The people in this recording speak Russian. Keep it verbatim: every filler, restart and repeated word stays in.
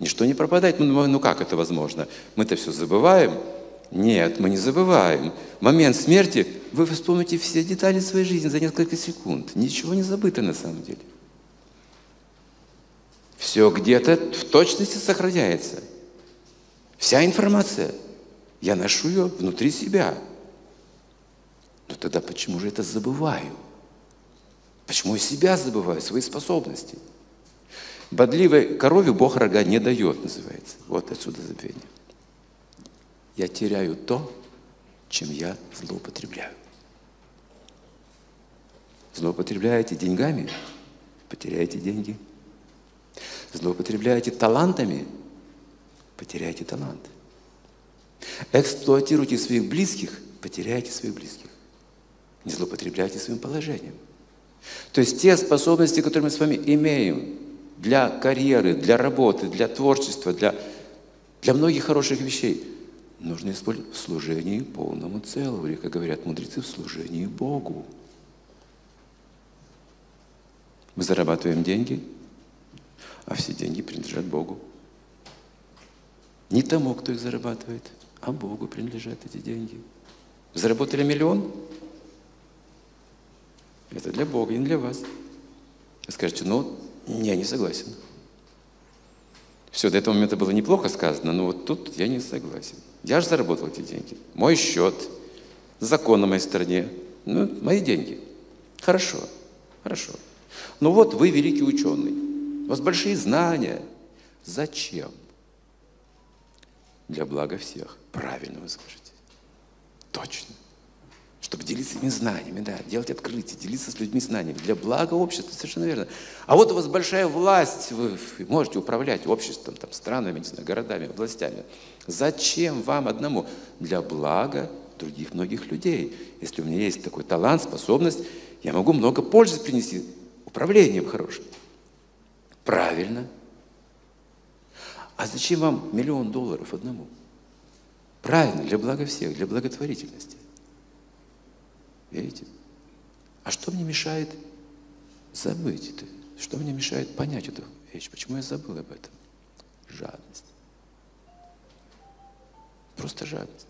Ничто не пропадает. Ну, ну как это возможно? Мы-то все забываем? Нет, мы не забываем. В момент смерти вы вспомните все детали своей жизни за несколько секунд. Ничего не забыто на самом деле. Все где-то в точности сохраняется. Вся информация. Я ношу ее внутри себя. Но тогда почему же это забываю? Почему я себя забываю, свои способности? Бодливой корове Бог рога не дает, называется. Вот отсюда забвение. Я теряю то, чем я злоупотребляю. Злоупотребляете деньгами? Потеряете деньги. Злоупотребляете талантами? Потеряете талант. Эксплуатируйте своих близких? Потеряете своих близких. Не злоупотребляйте своим положением. То есть те способности, которые мы с вами имеем для карьеры, для работы, для творчества, для, для многих хороших вещей, нужно использовать в служении полному целому, или, как говорят мудрецы, в служении Богу. Мы зарабатываем деньги, а все деньги принадлежат Богу. Не тому, кто их зарабатывает, а Богу принадлежат эти деньги. Заработали миллион? Это для Бога, не для вас. Вы скажете, ну, я не согласен. Все, до этого момента было неплохо сказано, но вот тут я не согласен. Я же заработал эти деньги. Мой счет, закон на моей стране, ну, мои деньги. Хорошо, хорошо. Ну вот вы великий ученый, у вас большие знания. Зачем? Для блага всех. Правильно вы скажете. Точно. Чтобы делиться этими знаниями, да, делать открытия, делиться с людьми знаниями. Для блага общества, совершенно верно. А вот у вас большая власть, вы можете управлять обществом, там, странами, не знаю, городами, областями. Зачем вам одному? Для блага других многих людей. Если у меня есть такой талант, способность, я могу много пользы принести управлением хорошим. Правильно. А зачем вам миллион долларов одному? Правильно, для блага всех, для благотворительности. Видите? А что мне мешает забыть это? Что мне мешает понять эту вещь? Почему я забыл об этом? Жадность. Просто жадность.